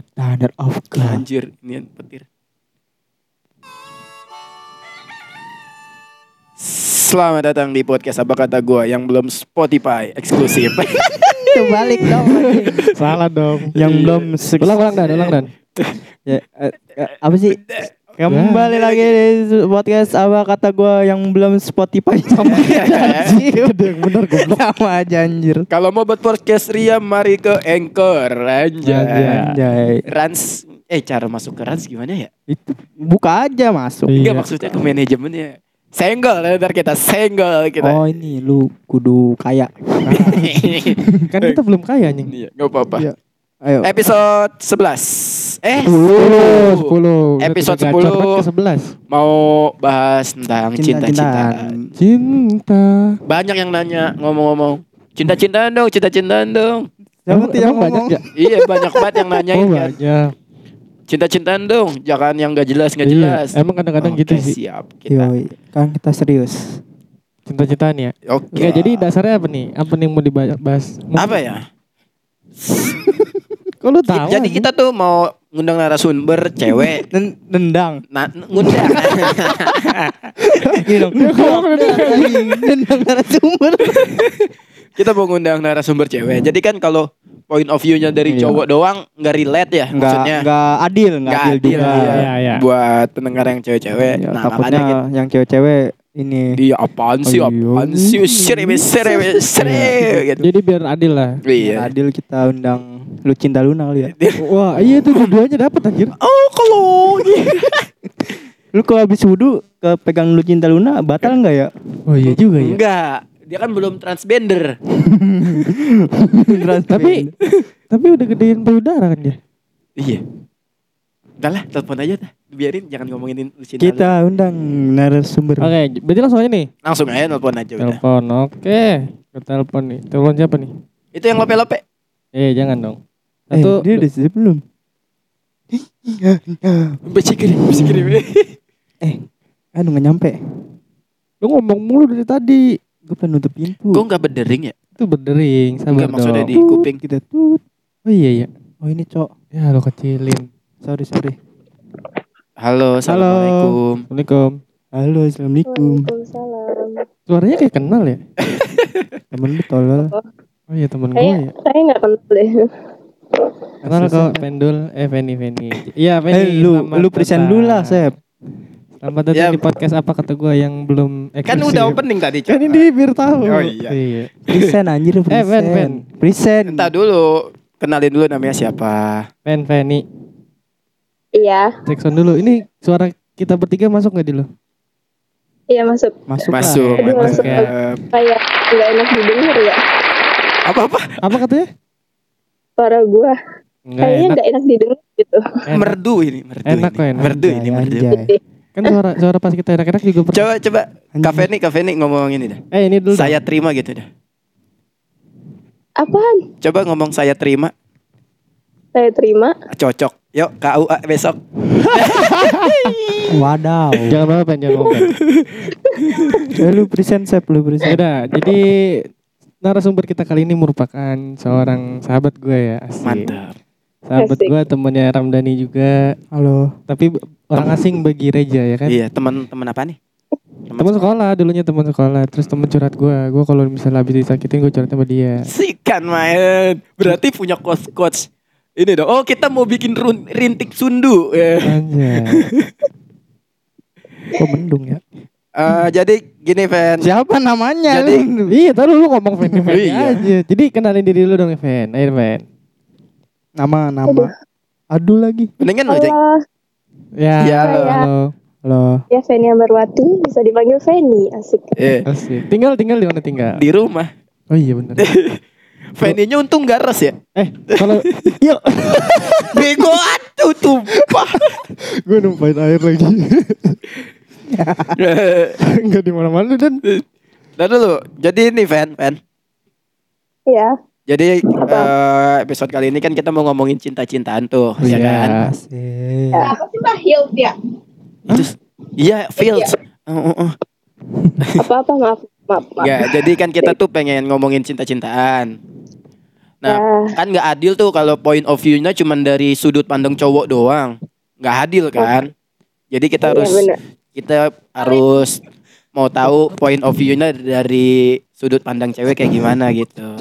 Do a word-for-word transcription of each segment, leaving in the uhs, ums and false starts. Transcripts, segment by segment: The Thunder of God. Anjir, ini yang petir. Selamat datang di podcast Apa Kata Gua yang belum Spotify eksklusif. Itu balik dong. Salah dong. Yang belum seks- ulang-ulang dan ulang dan. Ya, uh, uh, apa sih? Kembali ya. Lagi di podcast Apa Kata Gua yang belum Spotify sama anjir. Bener goblok. Sama aja anjir. Kalau mau buat podcast Ria mari ke Anchor aja. Anjay. Rans eh cara masuk ke Rans gimana ya? Itu buka aja masuk. Enggak iya. Maksudnya ke manajemennya. Senggol ntar kita senggol kita. Oh ini lu kudu kaya. Kan kita belum kaya nih. Enggak apa-apa. Iya. Ayo. Episode sebelas Eh sepuluh Episode sepuluh mau bahas tentang cinta-cintaan. Cinta. Banyak yang nanya ngomong-ngomong cinta-cintaan dong, cinta-cintaan dong. Siapa yang ngomong? Iya banyak banget yang nanyain kan. Cinta-cintaan dong, jangan yang gak jelas gak jelas. Emang kadang-kadang gitu sih. Siap kita. Kan kita serius. Cinta-cintaan ya. Oke. Jadi dasarnya apa nih? Apa nih mau dibahas? Apa ya? Kalau tahu. Jadi aja. Kita tuh mau ngundang narasumber cewek. Nendang. Nah, ngundang. Gitu. Ngundang narasumber. Kita mau ngundang narasumber cewek. Jadi kan kalau point of view-nya dari cowok doang enggak relate ya, maksudnya enggak adil, enggak adil, adil juga. Ya, ya. Buat pendengar yang cewek-cewek. Ya, nah, takutnya kita, yang cewek-cewek ini dia apaan sih, apaan sih, seri, seri, seri. Jadi biar adil lah. Biar adil kita undang Lucinta Luna kali ya. Wah iya tuh dua-duanya dapat anjir. Oh kalau lu kalau habis wudu kepegang Lucinta Luna batal enggak ya? Oh iya juga ya. Enggak, dia kan belum transgender. Tapi tapi udah gedein payudara kan dia. Iya. Udah lah, telepon aja dah. Biarin, jangan ngomongin Lucinta. Kita undang narasumber. Oke, okay, berarti langsung aja nih. Langsung aja, telepon aja udah. Telepon, oke. Okay. Kita telepon nih. Telepon siapa nih? Itu yang lope-lope. Eh, jangan dong. Satu. Eh, dia udah siap belum? Besikirin, besikirin. Eh, aduh gak nyampe. Lu ngomong mulu dari tadi. Gue pengen nutup pintu. Kok gak berdering ya? Itu berdering, sabar dong. Maksudnya di kuping kita tuh. Oh iya, iya. Oh ini cok. Ya lo kecilin. Sorry, sorry. Halo, assalamualaikum. Waalaikumsalam. Halo, assalamualaikum. Waalaikumsalam. Suaranya kayak kenal ya? Temen lu tolol. Oh iya temen gue ya. Saya gak kenal deh. Kenal kok, Pendul. Eh, Venny, Venny. Iya, Venny. Eh, lu, lu present dulu lah, Sep. Selamat datang ya. Di podcast Apa Kata Gua yang belum eksklusif. Kan udah opening tadi, Cok. Kan ini biar tahu. Oh iya. Present anjir, present. Eh, Ven, Ven. Present. Entar dulu. Kenalin dulu namanya siapa? Ven, Venny. Iya. Cek sound dulu. Ini suara kita bertiga masuk nggak di lo? Iya masuk. Masuk. Masuk. Lah. Masuk. Kayak nggak enak didengar ya. Apa apa? Apa katanya? Suara gua. Nggak kayaknya nggak enak. enak didengar gitu. Enak. Merdu ini. Merdu enak ini. Enak. Merdu ini. Merdu. Ini, merdu. Kan suara suara pas kita enak-enak juga. Pernah. Coba coba. Cafe nih, cafe nih ngomong ini dah. Eh ini dulu. Saya dah. Terima gitu dah. Apaan? Coba ngomong saya terima. Saya terima. Cocok. Yuk K U A besok. Wadaw. Jangan apa-apa jangan ngomong. Ya, lu present Sep, lu present. Udah, jadi narasumber kita kali ini merupakan seorang sahabat gue ya. Asik. Mantap. Sahabat asik. Gue temennya Ramdhani juga. Halo. Tapi orang temen. Asing bagi Reja ya kan? Iya, teman-teman apa nih? Teman sekolah, dulunya teman sekolah, terus teman curhat gue. Gue kalau misalnya habis disakitin gue curhatnya sama dia. Sikan main. Berarti punya coach-coach. Ini dong. Oh kita mau bikin run, rintik sundu. Yeah. Anjay. Kok mendung ya? Uh, jadi gini Ven. Siapa namanya? Jadi lu, iya tahu lu ngomong Ven aja. Jadi kenalin diri lu dong Ven. Ayo Ven. Nama nama. Aduh lagi. Mendingan lu Cek. Ya. Ya halo. Halo. Halo. Ya Venny Ambarwati bisa dipanggil Venny. Asik. Yeah. Asik. Tinggal tinggal di mana tinggal? Di rumah. Oh iya benar. Venny-nya untung garas ya. Eh, kalau iya. Bego atuh tumpah. Gue numpain air lagi. Enggak di mana-mana dan. Dan dulu. Jadi ini Ven, Ven. Iya. Jadi uh, episode kali ini kan kita mau ngomongin cinta-cintaan tuh, oh, ya kan? Iya. Apa sih Mbak Hills ya? Itu iya, Fields. Apa-apa maaf. Maaf, maaf. Gak, jadi kan kita tuh pengen ngomongin cinta-cintaan. Nah, uh. kan nggak adil tuh kalau point of view-nya cuma dari sudut pandang cowok doang, nggak adil kan? Jadi kita harus iya, kita harus mau tahu point of view-nya dari sudut pandang cewek kayak gimana gitu.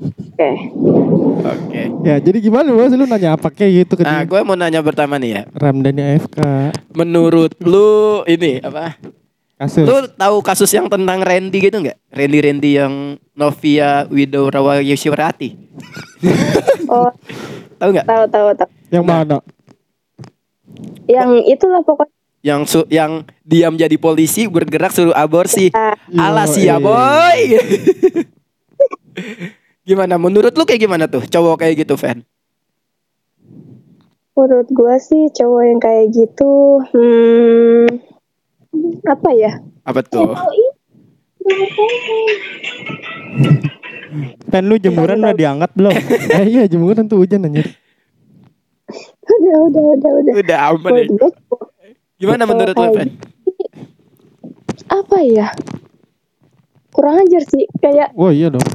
Oke. Okay. Oke. Okay. Ya, jadi gimana Mas? Lu nanya apa kayak gitu ke dia? Nah, gue mau nanya pertama nih ya. Ramdhani A F K. Menurut lu ini apa? Kasus. Lu tahu kasus yang tentang Randy gitu enggak? Randy-Randy yang Novia Widow Rawi Yushiwarti. Oh. Tahu enggak? Tahu, tahu, tahu. Yang mana? Yang itulah pokoknya. Yang su- yang diam jadi polisi, bergerak suruh aborsi. Ya. Alas ya, boy. Gimana menurut lu kayak gimana tuh cowok kayak gitu, Ven? Menurut gua sih cowok yang kayak gitu hmm apa ya? Apa tuh? Pen lu jemuran udah diangkat belum? Eh iya jemuran tuh hujan anjir. Udah udah udah udah. Udah aman. Ya. Gimana menurut lu Pen? Apa ya? Kurang ajar sih kayak. Wah oh, iya dong.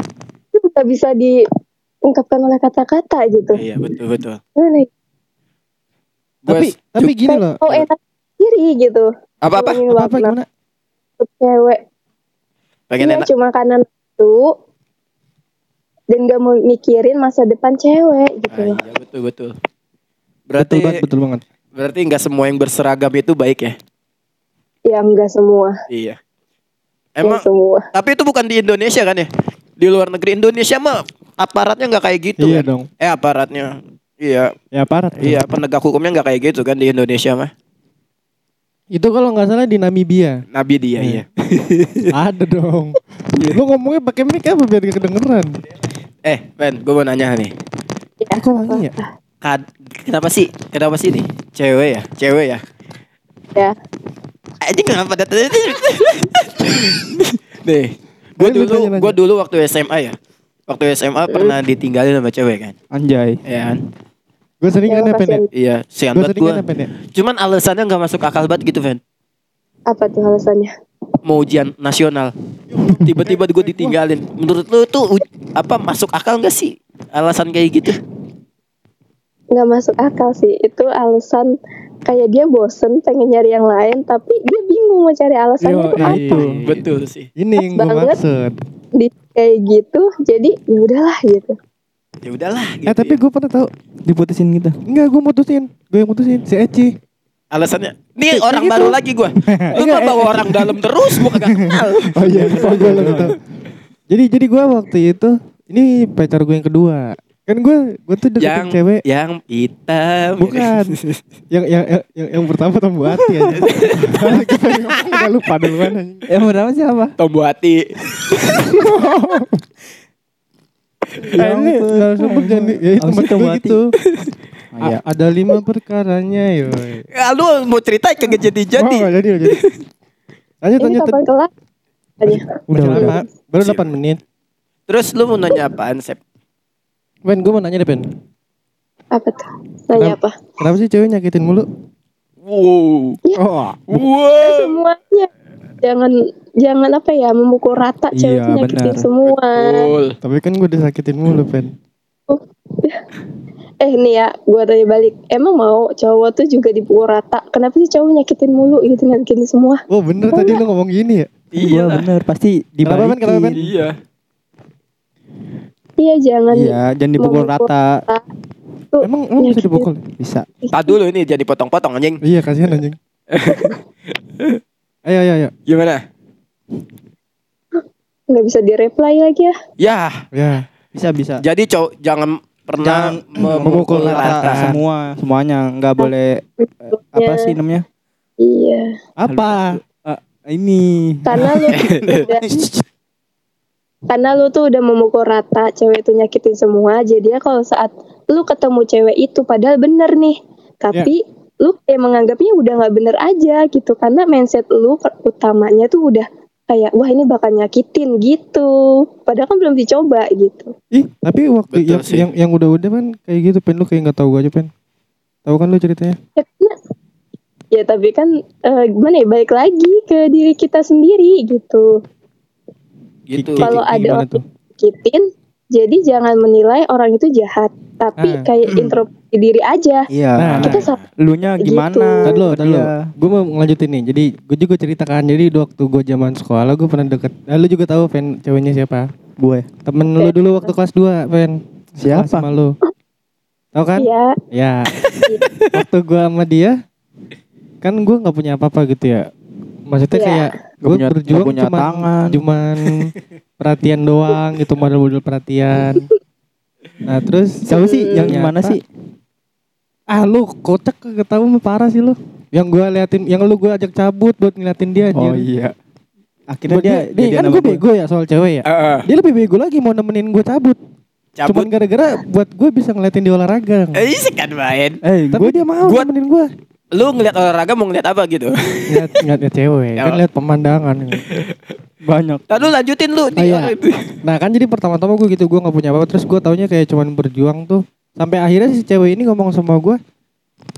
Itu nggak bisa diungkapkan oleh kata-kata gitu. Iya betul betul. Nah, tapi tapi gini loh. Oh enak diri gitu. Apa-apa? Apa-apa gimana? Cewek. Pengen enak. Cuma kanan itu. Dan gak mau mikirin masa depan cewek gitu. Ah, iya betul-betul. Berarti betul banget, betul banget. Berarti gak semua yang berseragam itu baik ya? Ya gak semua. Iya. Emang. Ya, semua. Tapi itu bukan di Indonesia kan ya? Di luar negeri Indonesia mah aparatnya gak kayak gitu. Iya kan? Dong. Eh aparatnya. Iya. Ya aparat. Iya penegak hukumnya gak kayak gitu kan di Indonesia mah. Itu kalau nggak salah di Namibia. Namibia ya. Iya. Ada dong. Lu ngomongnya pakai mic apa biar gak kedengeran? Eh, Ben, gue mau nanya nih. Ya. Kok wangi ya? Kad- kenapa sih? Kenapa sih nih? Cewek ya, cewek ya. Ya. Anjing kenapa datang? Nih, gue dulu, gue dulu waktu S M A ya. Waktu S M A pernah ditinggalin sama cewek kan. Anjay. Iya kan? Gue sering ya, kan apa nih? Iya, sian banget gue. Cuman alasannya gak masuk akal banget gitu, Ven. Apa tuh alasannya? Mau ujian nasional. Tiba-tiba gue ditinggalin. Menurut lu tuh apa masuk akal gak sih alasan kayak gitu? Gak masuk akal sih. Itu alasan kayak dia bosen pengen nyari yang lain. Tapi dia bingung mau cari alasannya itu apa. Betul sih. Ini yang gue maksud. Di, kayak gitu. Jadi ya udahlah gitu. Ya udahlah gitu. Eh tapi gue pernah tahu diputusin gitu. Enggak, gue mutusin. Gue yang mutusin, si Eci. Alasannya, nih eh, orang gitu. Baru lagi gue. Lu mah bawa orang dalam terus, gue kagak kenal. Oh iya, oh, gue enggak tahu. Jadi jadi gue waktu itu, ini pacar gue yang kedua. Kan gue gue tuh deketin cewek yang hitam. Bukan. yang, yang yang yang pertama Tombu Hati aja. Kita lupa duluan aja. Yang pertama siapa? Tombu Hati. Ya, ini harus sebut jadi teman kamu gitu. A- ada lima perkaranya, yo. Ya, lu mau cerita kagak jadi-jadi. Oh, jadi jadi. Lanjut lanjut. Udah lama, baru delapan menit. Terus lu mau nanya apaan, Sep? Pen, gue mau nanya deh, Pen. Apa tuh? Nanya apa? Kenapa sih cewek nyakitin mulu? Wow. Oh. Wow. Semuanya. Jangan jangan apa ya memukul rata cewek iya, nyakitin bener. Semua. Betul. Tapi kan gue disakitin mulu, Pen. Eh nih ya, gue tanya balik. Emang mau cowok tuh juga dipukul rata? Kenapa sih cowok nyakitin mulu gitu nyakitin semua? Oh bener oh, tadi ya? Lu ngomong gini ya? Iya bener pasti dibalikin. Kenapa, Pen? Iya. Iya jangan. Iya jangan dipukul rata. rata. Emang emang bisa dipukul? Bisa. Tadi dulu ini jadi potong-potong anjing. Iya kasihan anjing. Ayo, ayo, ayo. Gimana? Gak bisa di-reply lagi ya? Ya, ya. Bisa, bisa. Jadi cowok jangan pernah jangan memukul rata semua, semuanya. Gak boleh, ya. Apa sih namanya? Iya. Apa? Uh, ini. Karena lu, udah, karena lu tuh udah memukul rata, cewek itu nyakitin semua. Jadi ya kalau saat lu ketemu cewek itu, padahal bener nih. Tapi... Ya. Lu kayak menganggapnya udah gak bener aja gitu. Karena mindset lu utamanya tuh udah kayak wah ini bakal nyakitin gitu. Padahal kan belum dicoba gitu. Ih tapi waktu yang, yang yang udah-udah kan kayak gitu Pen. Lu kayak gak tahu gue aja Pen. Tahu kan lu ceritanya. Ya, ya tapi kan uh, gimana ya balik lagi ke diri kita sendiri gitu. Gitu. Kalau ada orang nyakitin Jadi jangan menilai orang itu jahat, tapi eh. kayak mm. introspeksi diri aja. Iya. Nah, kita sama. Lunya gimana? Tadi lo, tadi lo. Gue mau ngelanjutin nih. Jadi gue juga ceritakan. Jadi waktu gue zaman sekolah, gue pernah deket. Eh, lu juga tahu fan ceweknya siapa? Gue. Temen okay. lu dulu waktu kelas dua, fan. Siapa? Sama lu. Tahu kan? Iya. Iya. Waktu gue sama dia, kan gue nggak punya apa-apa gitu ya. Maksudnya ya. kayak gue berjuang punya cuman, tangan. cuman perhatian doang gitu, model-model perhatian. Nah terus siapa sih yang gimana sih? Ah lu kocak gak tau, parah sih lu. Yang gue liatin, yang lu gue ajak cabut buat ngeliatin dia. Oh iya. Akhirnya dia, dia, dia kan gue bego ya soal cewek ya. Uh. Dia lebih bego lagi mau nemenin gue cabut. Cabut. Cuman gara-gara buat gue bisa ngeliatin di olahraga. Eh sih kan main. Eh, tapi gua, dia mau gua, nemenin gue. Lu ngeliat olahraga mau ngeliat apa gitu? Ngeliat, ngeliat cewek, kan ngeliat pemandangan. Banyak. Lalu lanjutin lu. Nah, ya. Nah kan jadi pertama-tama gue gitu, gue gak punya apa-apa. Terus gue taunya kayak cuman berjuang tuh. Sampai akhirnya si cewek ini ngomong sama gue,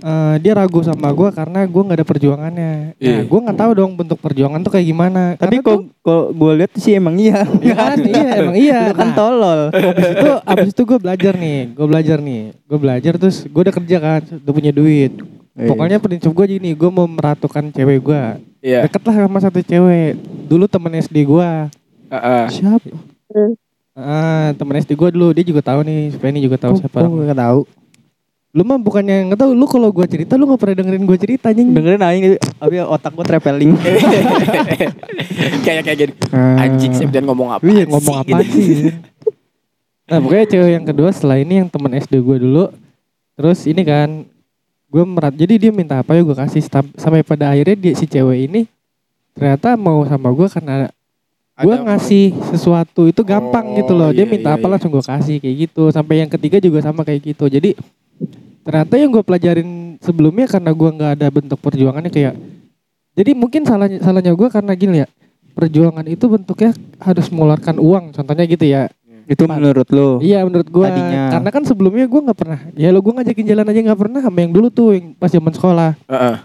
uh, dia ragu sama gue karena gue gak ada perjuangannya. Nah, gue gak tahu dong bentuk perjuangan tuh kayak gimana. Tapi kok gue lihat sih emang iya. Ya kan, iya emang iya. Lu kan tolol. Abis itu, abis itu gue belajar nih. Gue belajar nih. Gue belajar terus gue udah kerja kan, udah punya duit. Eih. Pokoknya prinsip gue gini, gue mau meratukan cewek gue. Yeah. Deket lah sama satu cewek. Dulu temen S D gue. Uh-uh. Siapa? Uh, temen S D gue dulu, dia juga tahu nih. Supaya ini juga tahu oh, siapa. Gue gak tahu. Lu mah bukannya gak tahu. Lu kalau gue cerita, lu gak pernah dengerin gue cerita. Nying. Dengerin aing gitu. Abis otak gue traveling. Kayak-kayak gini. Uh, Anjing sih, dan ngomong apa sih? Ngomong apa sih? Nah pokoknya cewek yang kedua setelah ini yang temen S D gue dulu. Terus ini kan. Gue merat, jadi dia minta apa ya gue kasih. Sampai pada akhirnya dia, si cewek ini ternyata mau sama gue karena gue ngasih sesuatu itu gampang oh, gitu loh. Dia iya, minta iya, apa iya. langsung gue kasih kayak gitu. Sampai yang ketiga juga sama kayak gitu. Jadi ternyata yang gue pelajarin sebelumnya karena gue gak ada bentuk perjuangannya kayak. Jadi mungkin salahnya, salahnya gue karena gini ya. Perjuangan itu bentuknya harus mengeluarkan uang. Contohnya gitu ya. Itu menurut lo? Iya menurut gue. Karena kan sebelumnya gue gak pernah. Ya lo gue ngajakin jalan aja gak pernah. Sama yang dulu tuh yang pas zaman sekolah. Uh-uh.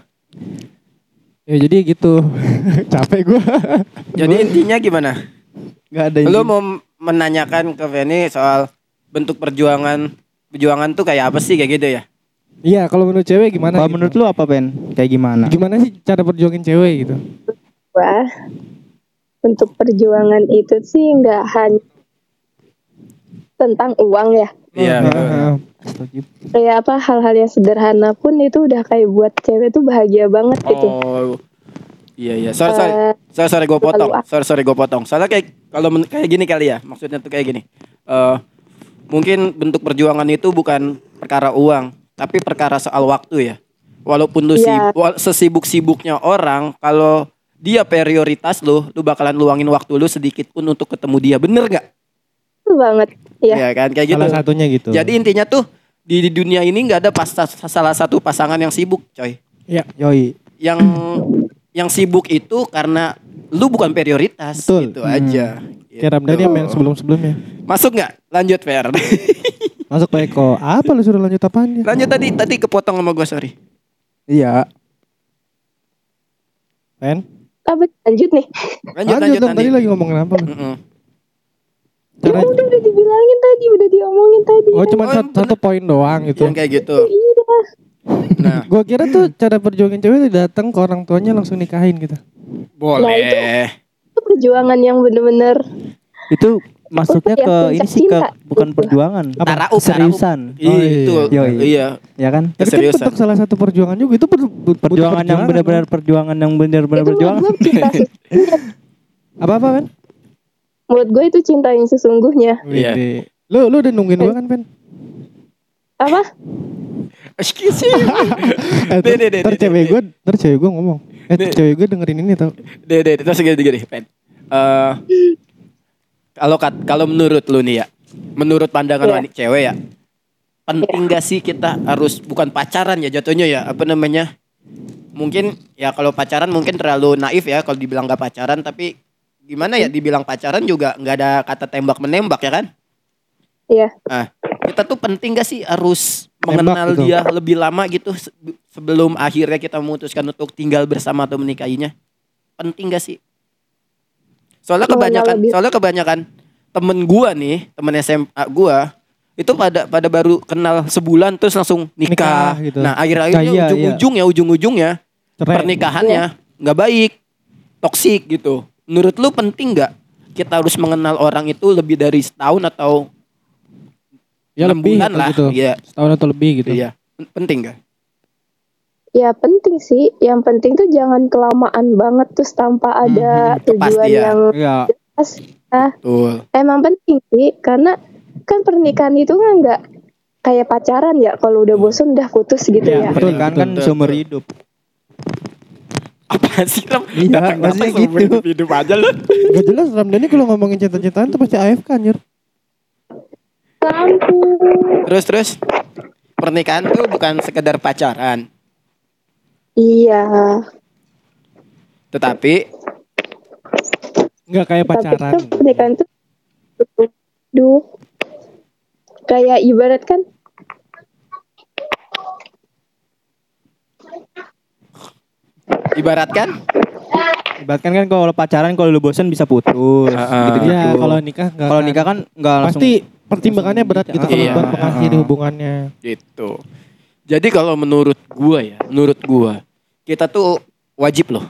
Ya jadi gitu. Capek gue. Jadi intinya gimana? Gak ada. Lo mau menanyakan ke Venny soal bentuk perjuangan. Perjuangan tuh kayak apa sih, kayak gitu ya? Iya kalau menurut cewek gimana? Kalau gitu? Menurut lo apa Ven? Kayak gimana? Gimana sih cara perjuangin cewek gitu? Wah, bentuk perjuangan itu sih gak hanya tentang uang ya. Iya. Kayak apa, hal-hal yang sederhana pun itu udah kayak buat cewek tuh bahagia banget gitu. Oh. Iya iya. Sorry sorry. Sorry sorry gue potong. Sorry sorry gue potong. Soalnya kayak kalau men- kayak gini kali ya. Maksudnya tuh kayak gini. Uh, mungkin bentuk perjuangan itu bukan perkara uang, tapi perkara soal waktu ya. Walaupun lu yeah. sibuk, sesibuk-sibuknya orang, kalau dia prioritas lu, lu bakalan luangin waktu lu sedikit pun untuk ketemu dia. Bener enggak? Banget ya. Ya kan kayak gitu. Salah satunya gitu. Jadi intinya tuh di, di dunia ini nggak ada pas, salah satu pasangan yang sibuk, coy. Iya. Yoi. Yang yang sibuk itu karena lu bukan prioritas. Betul. Gitu hmm. aja. Kayak gitu. Yang sebelum-sebelumnya. Masuk nggak? Lanjut Fer. Masuk Pak Eko. Apa lu suruh lanjut apaan? Lanjut tadi tadi kepotong sama gue, sorry. Iya. Pen? Abis lanjut nih. Lanjut lanjut. Lanjut tadi lagi ngomongin apa? Heeh. Cara... Ya udah, udah dibilangin tadi, udah diomongin tadi. Oh cuma oh, satu, satu poin doang gitu. Yang kayak gitu. Nah, gue kira tuh cara perjuangin cewek itu datang ke orang tuanya langsung nikahin gitu. Boleh. Nah, itu, itu perjuangan yang bener-bener. Itu maksudnya ke ini sih ke bukan perjuangan, apa? Keseriusan. Oh, itu. Iya. Iya. Ya kan? Keseriusan. Itu bentuk salah satu perjuangan juga. Itu per, per, perjuangan, perjuangan yang benar-benar perjuangan yang benar-benar perjuangan. Apa-apa kan? Menurut gue itu cinta yang sesungguhnya. Iya. Lu lu udah nungguin gue kan, Pen? Apa? Excuse me. Ntar cewek gue, ntar cewek gue ngomong. Eh, cewek gue dengerin ini tau. Deh, deh, terus gini-gini, Pen. Kalau kalau menurut lu nih ya, menurut pandangan wanita cewek ya, penting gak sih kita harus bukan pacaran ya jatuhnya ya, apa namanya? Mungkin ya kalau pacaran mungkin terlalu naif ya kalau dibilang gak pacaran, tapi gimana ya dibilang pacaran juga gak ada kata tembak-menembak ya kan? Iya. Nah, kita tuh penting gak sih harus tembak mengenal gitu. Dia lebih lama gitu sebelum akhirnya kita memutuskan untuk tinggal bersama atau menikahinya? Penting gak sih? Soalnya kebanyakan, soalnya kebanyakan temen gua nih, temen S M A gua itu pada pada baru kenal sebulan terus langsung nikah, nikah gitu. Nah akhir-akhirnya ujung-ujungnya iya. ujung-ujungnya pernikahannya nggak baik, toksik gitu. Menurut lu penting nggak kita harus mengenal orang itu lebih dari setahun atau ya lebih bulan lah, gitu. Ya. Setahun atau lebih gitu? Iya, penting nggak? Ya penting sih. Yang penting tuh jangan kelamaan banget terus tanpa ada hmm, tujuan ya. yang jelas. Ya. Nah, emang penting sih karena kan pernikahan itu kan nggak kayak pacaran ya, kalau udah bosan udah putus gitu ya. ya. Pernikahan kan seumur hidup. Apa sih Ram? Iya, maksudnya gitu. Hidup, hidup aja lu. Gak jelas Ram, Dani kalau ngomongin cinta-cintaan tuh pasti A F K anjir. Terus terus pernikahan tuh bukan sekedar pacaran. Iya. Tetapi nggak kayak pacaran. Tapi pernikahan tuh duh. Kayak ibarat kan Ibaratkan Ibaratkan kan kalau pacaran kalau lu bosen bisa putus uh, gitu-gitu. Ya kalau nikah Kalau nikah kan gak langsung pasti pertimbangannya berat gitu kalau iya, buat mengakhiri uh, hubungannya gitu. Jadi kalau menurut gua ya, menurut gua kita tuh wajib loh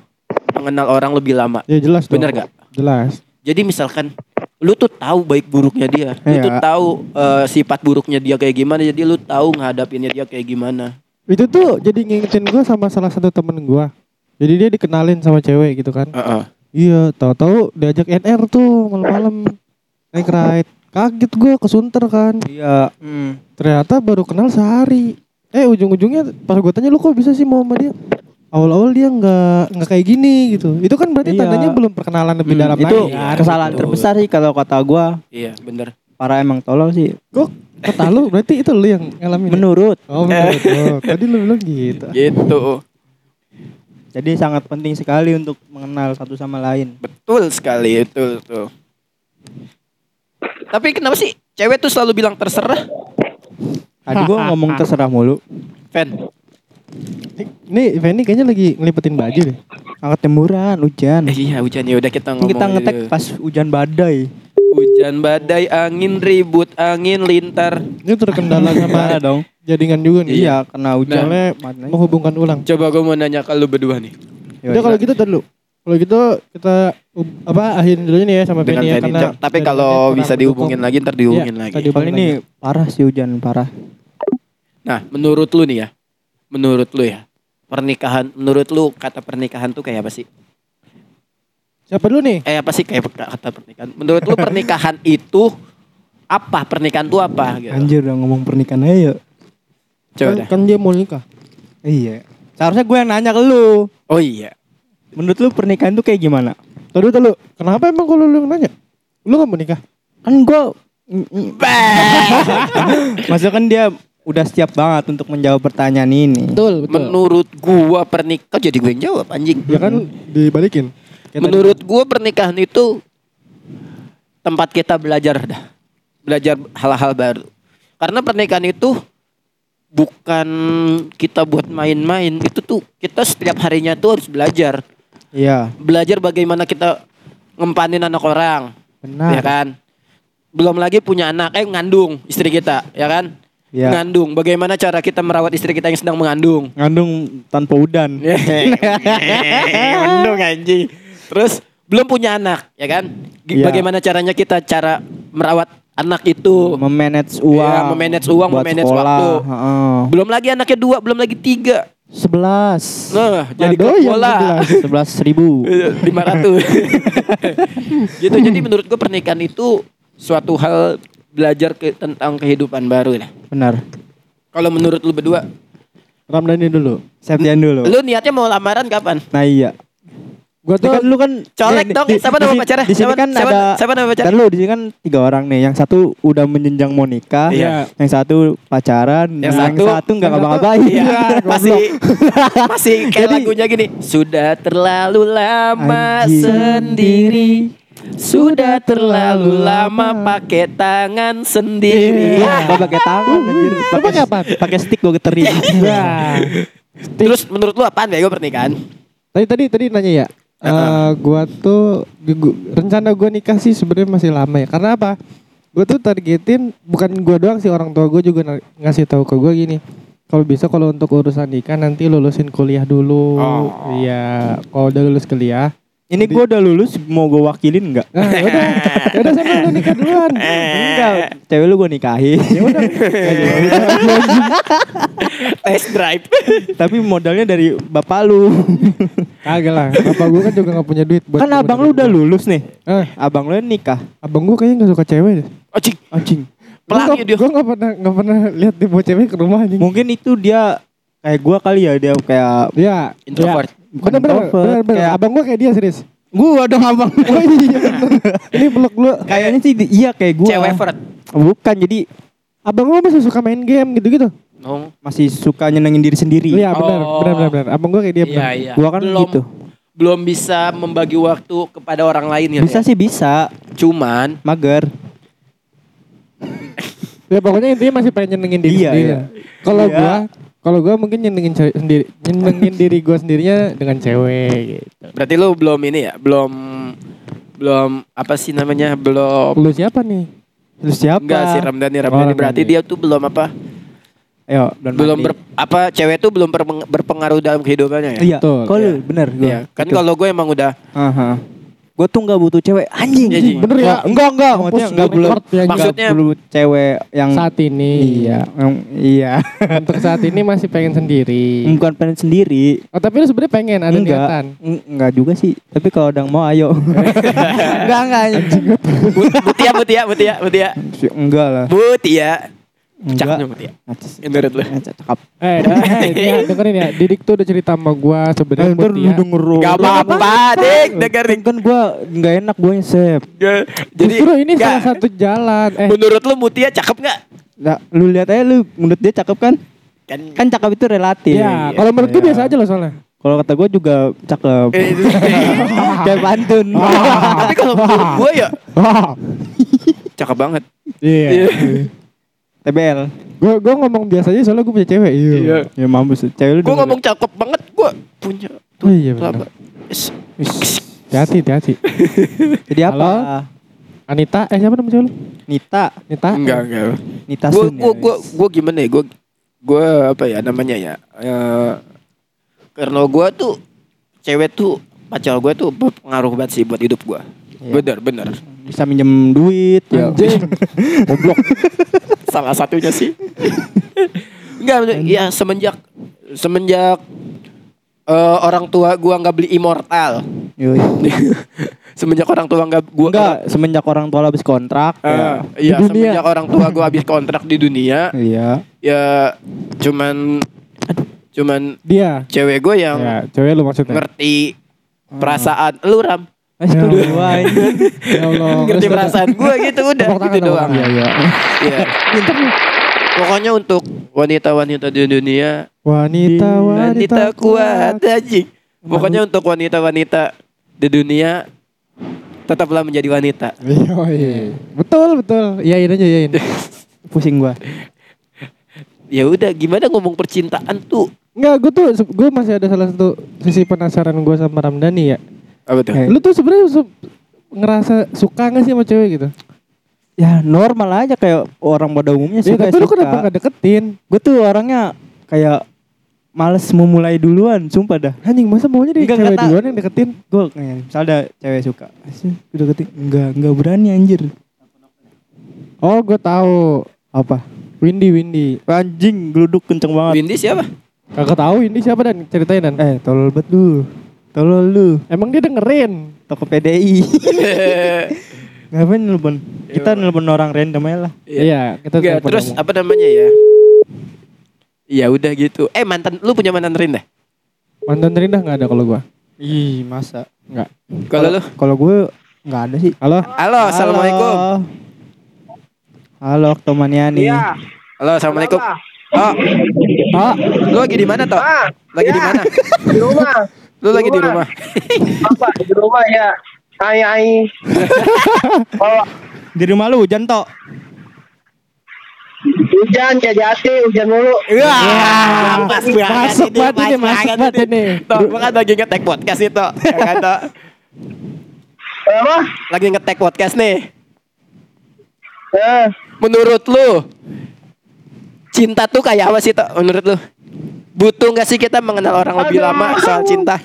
mengenal orang lebih lama. Ya jelas dong. Bener gak? Jelas. Jadi misalkan lu tuh tahu baik buruknya dia, Lu ya. tuh tahu uh, sifat buruknya dia kayak gimana, jadi lu tahu ngadapinnya dia kayak gimana. Itu tuh jadi ngingetin gua sama salah satu temen gua. Jadi dia dikenalin sama cewek gitu kan. Uh-uh. Iya, tahu-tahu diajak N R tuh malam-malam naik ride. Kaget gue kesunter kan. Iya. Mm. Ternyata baru kenal sehari. Eh ujung-ujungnya pas gue tanya, lu kok bisa sih mau sama dia? Awal-awal dia nggak nggak kayak gini gitu. Itu kan berarti iya. tandanya belum perkenalan lebih mm, dalam lagi. Itu ya, kesalahan betul. terbesar sih kalau kata gue. Iya bener. Parah emang tolol sih. Kok kata lu berarti itu lu yang ngalamin? Menurut. Ya? Oh menurut. Oh, tadi lu bilang gitu. Gitu. Jadi sangat penting sekali untuk mengenal satu sama lain. Betul sekali, betul tuh. Tapi kenapa sih cewek tuh selalu bilang terserah? Tadi gue ngomong terserah mulu. Ven. Ini Ven ini kayaknya lagi ngelipetin baju deh. Angkat jemuran, hujan. Eh, iya hujan, ya udah kita ngomong. Kita ngetek dulu. Pas hujan badai. Hujan badai, angin ribut, angin lintar. Ini terkendala sama dong. Jaringan juga nih. Iya, kena hujannya nah, menghubungkan ulang. Coba gue mau nanya ke lu berdua nih. Udah kalau gitu dulu. Kalau gitu kita apa akhirin dulu nih ya sama Venny ya, karena tapi kalau bisa dihubungin dukung. lagi ntar dihubungin ya, lagi. Kali ini parah sih hujan parah. Nah, menurut lu nih ya. Menurut lu ya. Pernikahan menurut lu kata pernikahan tuh kayak apa sih? Siapa dulu nih? Eh apa sih kayak kata pernikahan? Menurut lu pernikahan itu apa? Pernikahan itu apa? Gitu. Anjir udah ngomong pernikahan aja yuk. Coba kan, kan dia mau nikah. Iya. Seharusnya gue yang nanya ke lu. Oh iya. Menurut lu pernikahan itu kayak gimana? Tadu tadu. Kenapa emang kalau lu yang nanya? Lu gak mau nikah? Kan gue... Maksudnya kan dia udah siap banget untuk menjawab pertanyaan ini. Betul, betul. Menurut gue pernikahan... Jadi gue yang jawab anjing. Ya kan dibalikin. Kita menurut gue pernikahan itu tempat kita belajar dah. Belajar hal-hal baru. Karena pernikahan itu bukan kita buat main-main. Itu tuh kita setiap harinya tuh harus belajar. Iya. Belajar bagaimana kita ngempanin anak orang. Benar. Ya kan? Belum lagi punya anak. Eh ngandung istri kita. Ya kan? Ya. Ngandung, bagaimana cara kita merawat istri kita yang sedang mengandung. Ngandung tanpa udan. Ngandung anjing. Terus belum punya anak, ya kan? G- ya. Bagaimana caranya kita cara merawat anak itu? Memanage uang, ya, memanage uang, memanage waktu. Uh. Belum lagi anaknya dua, belum lagi tiga, sebelas. Nah, jadi klub bola sebelas ribu lima ratus. Gitu. Jadi menurut gue pernikahan itu suatu hal belajar ke, tentang kehidupan baru lah. Benar. Kalau menurut lu berdua, Ramdhani dulu, Septian dulu. Lu niatnya mau lamaran kapan? Nah iya. Gua tuh kan, lu kan colek nih, dong. Di, siapa nama pacarnya? Di sini kan siapa, ada siapa nama pacarnya? Lu di sini kan tiga orang nih. Yang satu udah menjenjang mau nikah, yeah. Yang satu pacaran, yang, yang satu enggak ngapa-ngapain. Iya, masih masih kayak lagunya gini. Sudah terlalu lama anjing. Sendiri. Sudah terlalu lama pakai tangan sendiri. Enggak yeah. pakai tangan anjir. Pakai apa? Pakai stick gua geterin. Terus menurut lu apaan ya gua pernikahan? Tadi tadi tadi nanya ya. Uh, gua tuh gua, rencana gua nikah sih sebenarnya masih lama ya. Karena apa? Gua tuh targetin bukan gua doang sih, orang tua gua juga n- ngasih tahu ke gua gini. Kalau bisa kalau untuk urusan nikah nanti lulusin kuliah dulu. Iya, oh. Kalau udah lulus kuliah. Ini gue udah lulus, mau gue wakilin enggak? Nah, yaudah, yaudah sama lu nikah duluan. Enggak, cewek lu gue nikahin. Yaudah. Test drive. Tapi modalnya dari bapak lu. Kagak lah, bapak gue kan juga gak punya duit. Buat kan abang lu udah lulus nih. Eh. Abang lu nikah. Abang gue kayaknya gak suka cewek deh. Anjing. Anjing. Pelaknya dia. Gue gak pernah, gak pernah lihat dia bawa cewek ke rumah anjing. Mungkin itu dia kayak gue kali ya, dia kayak ya, introvert. Ya. Bener bener, bener bener kayak abang gue kayak dia serius. Gua dong abang. Oh, iya, ini peluk lu. Kayaknya sih iya kayak gue. Cewek vert. Bukan, jadi abang gue masih suka main game gitu-gitu. Oh. Masih suka nyenengin diri sendiri. Iya benar, oh. benar benar benar. Abang gue kayak dia. Iya, iya. Gua kan belum, gitu. Belum bisa membagi waktu kepada orang lain ya. Bisa ya? Sih bisa. Cuman mager. Ya pokoknya intinya masih pengen nyenengin diri iya, sendiri. Iya. Kalau iya. gua Kalau gue mungkin nyenengin cewek sendiri, nyenengin diri gue sendirinya dengan cewek gitu. Berarti lu belum ini ya, belum belum apa sih namanya, belum. Lu siapa nih? Lu siapa? Enggak sih Ramdhani, Ramdhani. Oh, berarti dia tuh belum apa? Ayo, belum ber, apa cewek tuh belum berpengaruh dalam kehidupannya ya? Iya. Kalau ya. Bener gue. Iya. Kan kalau gue emang udah. Uh-huh. Gue tuh nggak butuh cewek anjing, anjing. Bener ya? Enggak enggak. Maksudnya nggak perlu. Maksudnya perlu cewek yang saat ini. Iya. Yang, iya. Untuk saat ini masih pengen sendiri. Bukan pengen sendiri. Oh tapi lu sebenarnya pengen ada enggak, niatan? Enggak juga sih. Tapi kalau udah mau ayo. enggak enggak. Butia butia butia butia. Enggak lah. Butia. Cakapnya butia. Menurut lu? Cakap. Eh dia, dengerin ya. Didik tuh udah cerita sama gue sebenarnya butia. Gak apa-apa Dik. Dengerin kan gue gak enak gue nyesep. Jadi justru ini gak. Salah satu jalan. Eh. Menurut lu Mutia cakep gak? Nah, lu lihat aja lu menurut dia cakep kan? Kan, kan cakep itu relatif. Ya, kalau menurut gue ya. Biasa aja loh soalnya. Kalau kata gue juga cakep. Kayak pantun. Tapi kalau menurut gue ya cakep banget. Iya. T B L. Gue gue ngomong biasanya soalnya gue punya cewek. Iya. Iya. Ya mampus cewek lu. Gue ngomong cakep banget gue punya. Tuh, oh iya benar. Hati-hati, hati-hati. Jadi apa? Halo? Anita, eh siapa nama cewek lu? Nita, Nita. Enggak, enggak. Nita Sun. Gue gue gue gimana ya? Gue gue apa ya namanya ya? E, karena gue tuh cewek tuh pacar gue tuh pengaruh banget sih buat hidup gue. Ya. Bener bener. Bisa minjem duit. Anjing. Goblok. Salah satunya sih. Enggak, ya semenjak semenjak uh, orang tua gua enggak beli Immortal. Semenjak orang tua enggak gua enggak orang, semenjak orang tua habis kontrak uh, ya. Iya, semenjak orang tua gua habis kontrak di dunia. Iya. Ya cuman cuman dia cewek gua yang ya, cewek lu maksudnya. Ngerti hmm. perasaan lu Ram. Mas ya Allah, ya Allah. Ngerti perasaan gue gitu udah tangan, gitu doang. Iya iya. Iya. Pokoknya untuk wanita-wanita di dunia, wanita-wanita kuat aja. Pokoknya untuk wanita-wanita di dunia tetaplah menjadi wanita. Oh, iya. Betul betul. Iya iya iya. Pusing gue. Ya udah gimana ngomong percintaan tuh? Enggak, gue tuh gue masih ada salah satu sisi penasaran gue sama Ramdhani ya. Hey. Lu tuh sebenarnya su- ngerasa suka gak sih sama cewek gitu? Ya normal aja kayak orang pada umumnya suka-suka. Ya, tapi lu kenapa gak deketin? Gue tuh orangnya kayak males memulai duluan, sumpah dah. Anjing masa maunya dia cewek kata, duluan yang deketin? Gue misalnya ada cewek suka. Gue deketin, enggak, enggak berani anjir. Oh gue tahu. Apa? Windy, Windy. Anjing geluduk kenceng banget. Windy siapa? Gak tahu Windy siapa dan ceritain dan. Eh tolol bet lu. Tolol lu. Emang dia dengerin toko P D I. Ngapain nelpon? Kita nelpon orang random aja lah. Iya, iya kita nggak, terus ngomong. Apa namanya ya? Ya udah gitu. Eh mantan, lu punya mantan terindah? Mantan terindah nggak ada kalau gua. Ih masa? Nggak. Kalau lu? Kalau gua nggak ada sih. Halo. Halo, assalamualaikum. Halo, Tomaniani. Iya. Halo, assalamualaikum. Oh, oh, lu lagi di mana toh? Lagi ya. Di mana? Di rumah. Lu lagi di rumah? Apa? Di rumah ya. Ai ai. Di rumah lu hujan tok? Hujan ya jati, hujan mulu. Iya, masuk banget ini, masuk banget ini. Tuh, gue kan lagi ngetek podcast itu. Apa? Lagi ngetek podcast nih. Eh, menurut lu cinta tuh kayak apa sih, Tok? Menurut lu butuh gak sih kita mengenal orang lebih aduh. Lama soal cinta?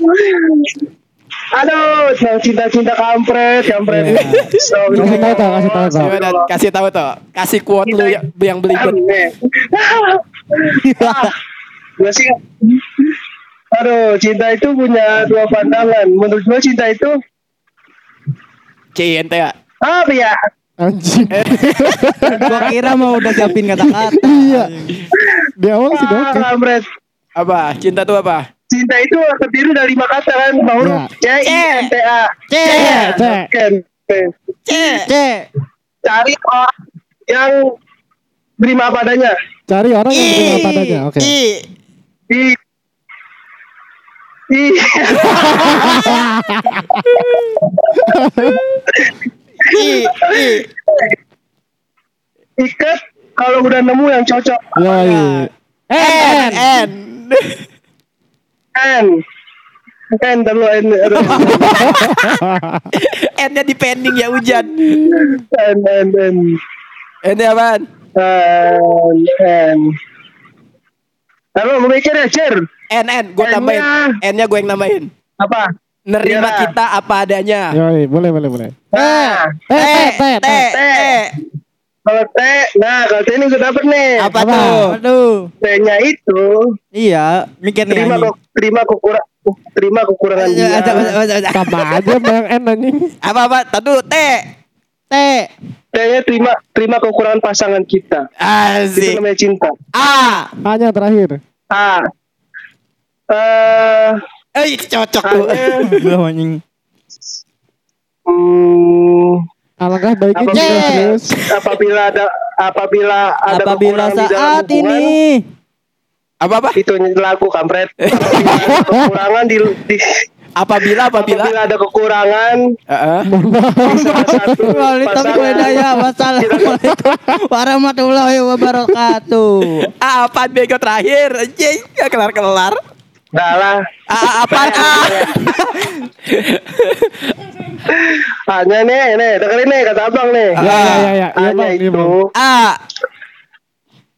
Aduh, soal cinta-cinta kampret, kampret. Yeah. So, kasih tahu toh, kasih tahu toh. Kasih tahu toh. Kasih quote lu yang, yang belibet. Gue sih, aduh, cinta itu punya dua pandangan. Menurut gue cinta itu C I N T A ya. Oh iya. Anjing. Gua kira mau udah siapin kata-kata. Iya. Di awal sih doang. Apa? Cinta tuh apa? Cinta itu terdiri dari lima kata kan, Bang Uru. C I N T A. C C C C. Cari orang yang berima padanya. Cari orang yang berima padanya. Oke. I I I I, I. Ikat kalau udah nemu yang cocok. Ya, ya. N N N N terlalu N. N-nya depending ya hujan. N N N. N-nya apaan? N N. Taruh lu mikir ya, Cer. N N gue tambahin. N-nya gue yang nambahin. Apa? Nerima ya. Kita apa adanya. Yoi, boleh boleh boleh. Nah, T T T T. Kalau T, nah kalau T ini gue dapet nih. Apa, apa tuh? Aduh. T-nya itu. Iya, mikirnya. Terima kok, terima kekurangan, terima kekurangan. Apa aja bang N anjing. Apa apa? Tadu T. T. T-nya terima, terima kekurangan pasangan kita. Asik. Itu namanya cinta. A. A-nya terakhir. A. Eh. Eh cocok tuh. Gua anjing. Hmm. Alangkah baiknya apabila, yeah. Serius. Apabila ada apabila ada apabila saat ini. Apa-apa? Itu lagu kampret. Apabila kekurangan di, di apabila apabila apabila ada kekurangan, heeh. Waalaikumsalam warahmatullahi wabarakatuh. Apa bego terakhir? Anjing, enggak kelar-kelar. Dalah. Ah, apaan? Hanya nih, nih, dengerin nih kata abang nih. Ya, ya, ya. Hanya itu. A.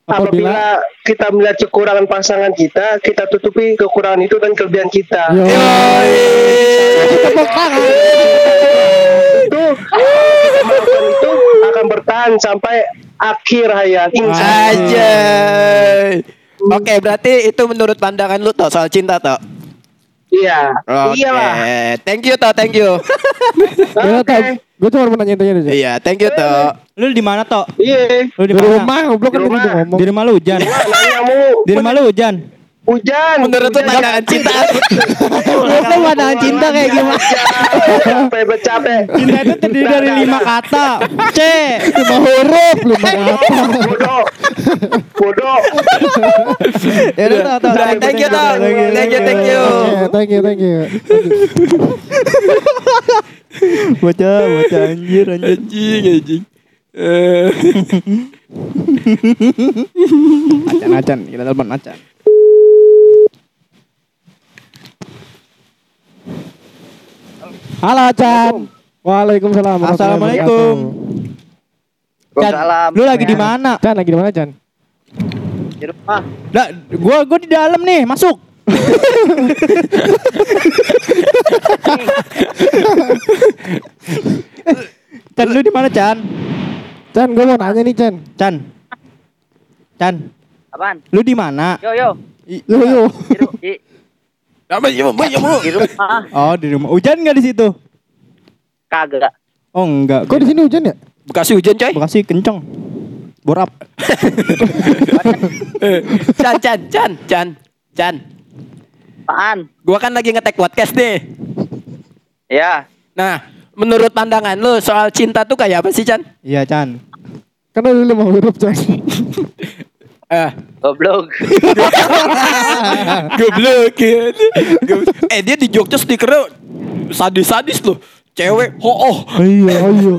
Apabila kita melihat kekurangan pasangan kita, kita tutupi kekurangan itu dan kelebihan kita. Yoi. Tepuk tangan. Itu, kekurangan itu akan bertahan sampai akhir hayat. Aja. Oke, okay, berarti itu menurut pandangan lu toh soal cinta toh? Iya. Okay. Iya lah. Thank you toh, thank you. Okay. Gue cuma mau nanya-nanya aja. Iya, thank you toh. Lu di mana toh? Iya. Lu di rumah, goblok kan tadi ngomong. Di rumah lu hujan. Di rumah lu hujan. Hujan. Menurut lu pandangan cinta. Lu tuh pandangan cinta kayak gimana? Capek-capek. Cinta itu terdiri dari lima kata. C, lima huruf, lima kata. Bodoh. Bodoh. Ya udah tahu tahu. Thank you, Tang. Thank you, thank you. Thank you, thank you. Bocah, bocah anjir, anjing, anjing. Eh. Acan, acan, kita telepon acan. Halo Chan. Waalaikumsalam. Assalamualaikum. Waalaikumsalam. Lu lagi di mana? Chan lagi di mana Chan? Di rumah. Lah, gua gua di dalam nih, masuk. Chan lu di mana Chan? Chan gua mau nanya nih Chan. Chan. Chan. Apaan? Lu di mana? Yo yo. I, yo yo. Di Di rumah. Oh, di rumah. Hujan enggak di situ? Kagak. Oh, enggak. Kok di sini hujan ya? Bekasi hujan, coy. Bekasi kenceng. Borap. Chan, Chan, Chan, Chan, Chan. Apaan? Gua kan lagi ngetek podcast deh. Iya. Nah, menurut pandangan lu soal cinta tuh kayak apa sih, Chan? Iya, Chan. Karena lu mau huruf, Chan. Eh, goblok. Goblok. Eh, dia di Jogja stikernya sadis-sadis loh. Cewek, ho oh. Iya, iya.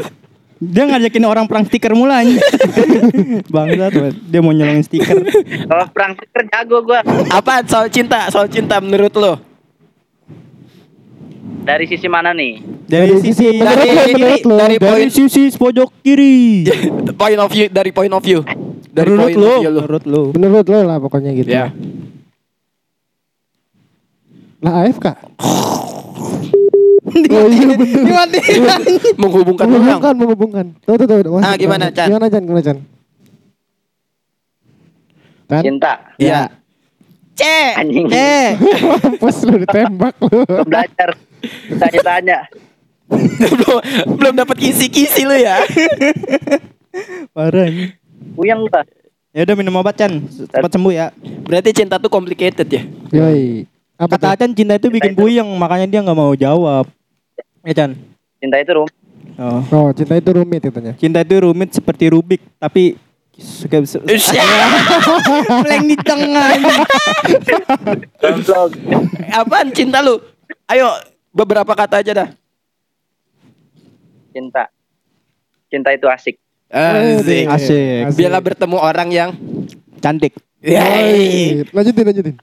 Dia ngajakin orang perang stiker mulanya. Bangsa tuh, dia mau nyolongin stiker. Oh, perang stiker jago gua. Apa soal cinta? Soal cinta menurut lo? Dari sisi mana nih? Dari, dari sisi dari menurut lo, dari, dari, dari sisi pojok kiri. Point of view, dari point of view. Dari menurut point lo, of view lo, menurut lo. Menurut lo lah pokoknya gitu. Ya. Yeah. Lah A F K. Dimatiin. Menghubungkan Menghubungkan Menghubungkan Tuh tuh tuh ah, gimana Chan? Gimana Chan? Gimana Chan? Cinta. Iya. C anjing. C Mampus lu ditembak lu. Belajar tanya-tanya. Belum Belum dapat kisi-kisi lu ya. Parah nih. Uyang lah. Ya udah minum obat Chan, cepat sembuh ya. Berarti cinta tuh complicated ya. Yoi. Apa kata Chan, cinta itu cinta bikin itu buyang, makanya dia gak mau jawab. Ya Chan? Cinta itu rumit. Oh, oh cinta itu rumit katanya. Cinta itu rumit seperti Rubik, tapi suka bisa peleng di tengah. Apaan cinta lu? Ayo beberapa kata aja dah. Cinta. Cinta itu asik. Asik. Asik. Biarlah bertemu orang yang cantik. Yeay. Lanjutin lanjutin.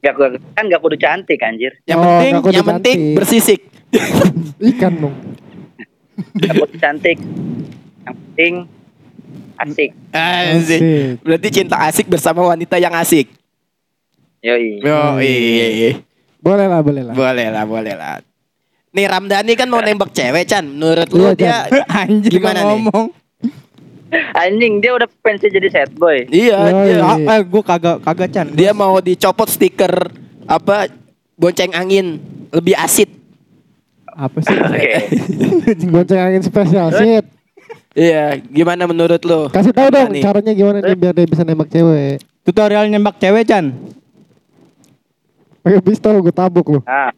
Gak, kan gak kudu cantik anjir. Yang oh, penting yang penting cantik. Bersisik. Ikan dong. Gak kudu cantik. Yang penting asik. Asik. Berarti cinta asik bersama wanita yang asik. Yoi. Yoi. Boleh lah, boleh lah. Boleh lah, boleh lah. Nih Ramdhani kan mau nembak cewek Chan. Menurut lu dia anjir gimana ngomong nih? Anjing dia udah pensi jadi sad boy. Iya, oh, iya. Ah, gue kagak kagak Chan. Dia mau dicopot stiker apa bonceng angin lebih asid. Apa sih? Okay. Bonceng angin spesial asid. Iya, gimana menurut lo? Kasih tahu dong nih caranya gimana nih biar dia bisa nembak cewek. Tutorial nembak cewek Chan. Pakai pistol gue tabok lo. Ah.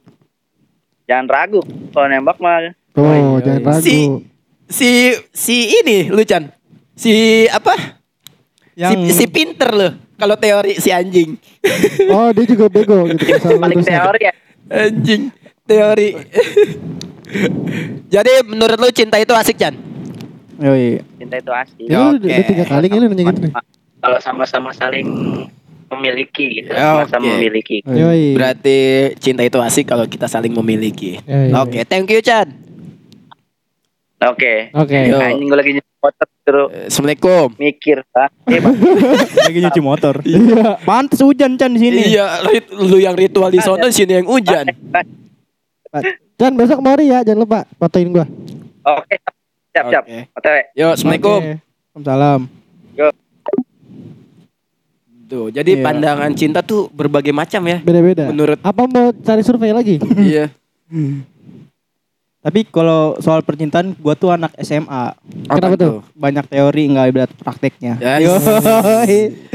Jangan ragu kalau nembak mah. Oh, jangan ragu. Si si, si ini lu Chan. Si apa? Yang si, si pinter loh. Kalau teori si anjing. Oh dia juga bego gitu. Paling teori ya. Anjing teori. Jadi menurut lu cinta itu asik Chan? Oh, iya. Cinta itu asik. Ya, okay. Udah tiga kali kan nanya gitu nih. Kalau sama-sama saling memiliki gitu. Okay. Sama memiliki. Oh, iya. Berarti cinta itu asik kalau kita saling memiliki. Oh, iya. Oke okay. Thank you Chan. Oke okay. Oke okay. Anjing gue lagi motor seru. Assalamualaikum. Mikir pak. Eh, pak. Lagi nyuci motor. Iya. Pantes hujan Chan di sini. Iya, lu yang ritual di sono sini yang hujan. Chan besok mari ya, jangan lupa fotoin gua. Oke. Siap siap. Oke. Yo, assalamualaikum. Waalaikumsalam. Yo. Tuh, jadi iya. Pandangan cinta tuh berbagai macam ya. Beda-beda. Menurut apa mau cari survei lagi? Iya. Tapi kalau soal percintaan gua tuh anak S M A. Kenapa tuh? Banyak teori enggak ada prakteknya. Yes.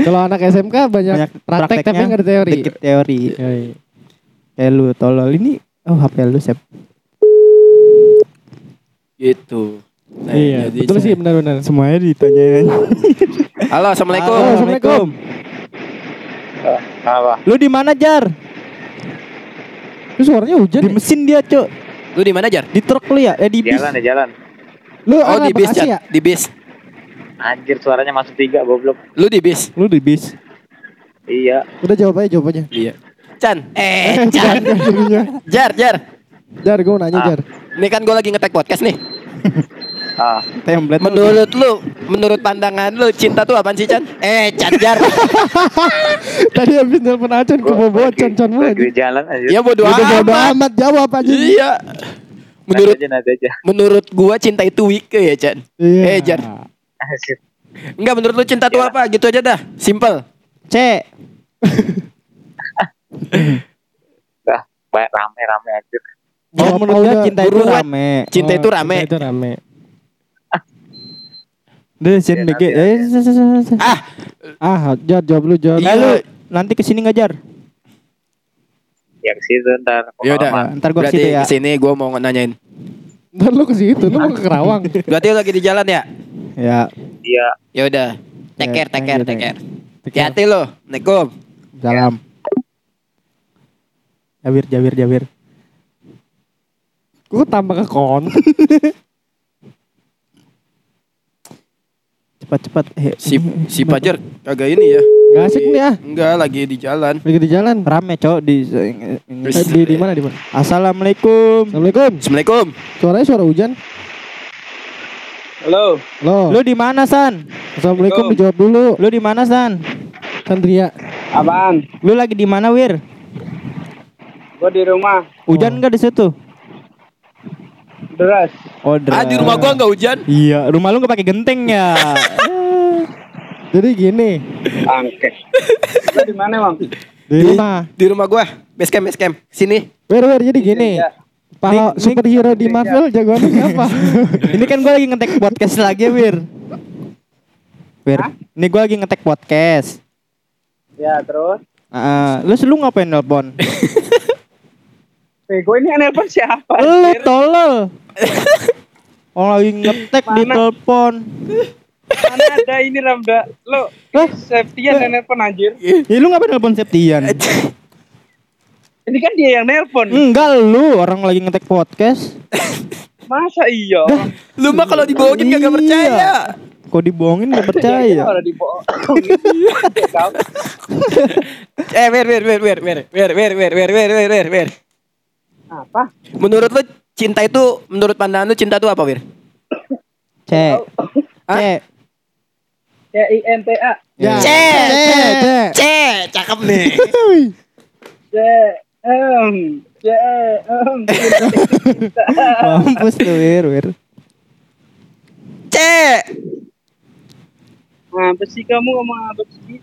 Kalau anak S M K banyak, banyak praktek tapi enggak ada teori. Dikit teori. Yoi. Kayak lu tolol ini. Oh, H P lu siap. Gitu. Nah, iya, betul sih benar-benar. Semuanya ditanyain. Halo, Assalamualaikum. Halo, Assalamualaikum. Apa? Lu di mana, Jar? Lu suaranya hujan. Di ya? Mesin dia, Cuk. Lu di mana Jar? Di truk lu ya? Eh di bis. Jalan ya jalan. Lu oh di bis ya? Di bis. Anjir suaranya masuk tiga goblok. Lu di bis. Lu di bis. Iya. Udah jawab aja jawabannya. Iya. Chan. Eh, Chan. Jar, Jar. Jar gue mau nanya ah. Jar. Ini kan gue lagi ngetek podcast nih. Ah, template. Menurut lu, menurut pandangan lu cinta tuh apaan sih Chan? Eh, Chan Jar. Tadi habis nelpon Chan kebobolan Chan-Chan mulu. Di jalan aja. Ya bodo amat jawab aja. Iya. Menurut aja, aja. Menurut gua cinta itu wike ya Chan. Yeah. Eh, Jar. Asik. Enggak menurut lu cinta tuh yeah. Apa? Gitu aja dah. Simple. C. Dah, banyak rame-rame aja. Oh, menurut gua cinta itu rame. Cinta itu rame. Cinta itu rame. Deh, Chan B G. Ah, ah, Jar jawab lu, jawab. Eh, lu nanti kesini nggak Jar? Ya kesini ntar. Ya udah, ntar gua kesini ya. Kesini gua mau nanyain. Ntar lu kesitu, lu mau ke Kerawang. Berarti lu lagi di jalan ya? Ya. Iya. Ya udah. Teker, teker, teker. Hati-hati lu. Assalamualaikum. Salam. Jawir, jawir, jawir. Gua tambah ke kon. cepat-cepat. Si, si Pajar agak ini ya. Gak asik nih ya. Enggak, lagi di jalan. Lagi di jalan. Rame cowok di di di mana di mana? Assalamualaikum. Assalamualaikum. Assalamualaikum. Suaranya suara hujan. Halo. Halo. Lu di mana, San? Assalamualaikum dijawab dulu. Lu di mana, San? Sandria. Apaan? Lu lagi di mana, Wir? Gua di rumah. Hujan enggak oh. di situ? Deras. Oh, deras. Ah, di rumah gua enggak hujan? Iya, rumah lu enggak pakai genteng ya. Jadi gini. Angkes. Lu di mana, Bang? Di rumah. Di rumah gua. Base camp, base camp. Sini. Wer, wer, jadi gini. Kalau superhero di Marvel jagoannya siapa? Ini kan gua lagi ngetek podcast lagi, Wir. Wir. Hah? Ini gua lagi ngetek podcast. Ya, terus? Heeh. Uh, lu selu ngapain nelpon? Eh, gue ini nelpon siapa? Lu tolol. Orang lagi ngetek di telepon. Mana ada ini Ramda. Lu eh? Septian nelpon anjir. Ya lu ngapain nelpon Septian? Ini kan dia yang nelpon. Enggak, lu orang lagi ngetek podcast. Masa iya? Dah. Lu mah kalau dibohongin iya. Kagak percaya. Kok dibohongin enggak percaya? Kalau dibohongin. Eh, wer wer wer wer wer wer wer wer wer wer wer. Apa? Menurut lu cinta itu, menurut pandangan lu cinta itu apa, Wir? C. C. C I N T A. C. C. C. Cakep nih. C. M. C. M. Mampus tuh, Wir, Wir. C. Mampus sih kamu ngomong apa sih?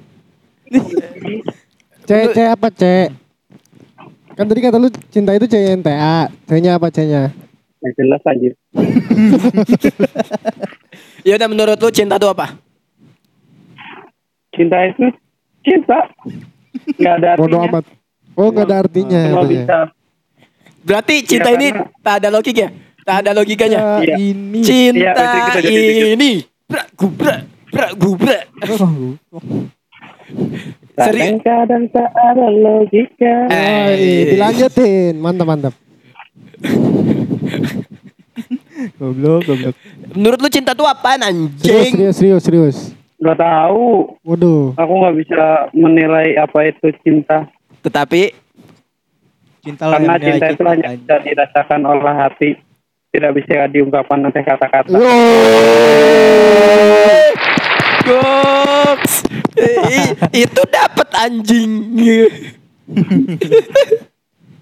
C. C apa, C? Kan tadi kata lu cinta itu C N T A. C-nya apa C-nya? Yang jelas anjir. Ya udah, menurut lu cinta itu apa? Cinta itu cinta. Enggak ada artinya. Bodoh amat. Oh, enggak ada artinya. Cuma bisa. Berarti cinta ya, ini tak ada logik ya? Tak ada logikanya. Ya, ini. Cinta ya, ini. Brak gubrak, brak gubrak. Kadang-kadang tak ada logika. Ay, dilanjutin, mantap mantap. Goblok, goblok. Menurut lu cinta tuh apaan anjing? Serius, serius, serius. Gak tahu. Waduh. Aku nggak bisa menilai apa itu cinta. Tetapi cinta karena cinta itu hanya bisa dirasakan oleh hati, tidak bisa diungkapkan oleh kata-kata. Goks. I, itu dapat anjing.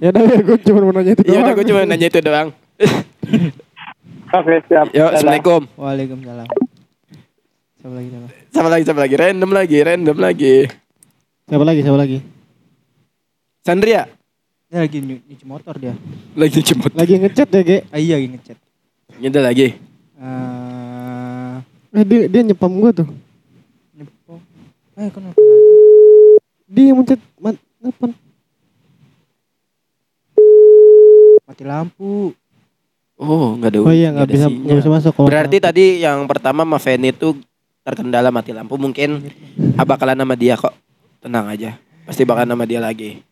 Ya udah, gue cuma mau nanya itu doang. Ya udah, gue cuma nanya itu doang. Oke, siap. Yo, assalamualaikum. Waalaikumsalam. Siapa lagi? Siapa lagi? Siapa lagi? Random lagi, random lagi. Siapa lagi? Siapa lagi? Sandria. Dia lagi nyuci motor dia. Lagi nyuci motor. Lagi ngecat ya, Ge? Ah, iya, lagi ngecat. Nyedel lagi. Uh... Eh, dia dia nyepam gue tuh. Eh, kenapa? Dia mencet mat- telepon. Mati lampu. Oh, enggak ada. Oh iya, enggak bisa enggak bisa masuk. Berarti lampu. Tadi yang pertama sama Venny itu terkendala mati lampu, mungkin abakalan sama dia kok. Tenang aja. Pasti bakalan sama dia lagi.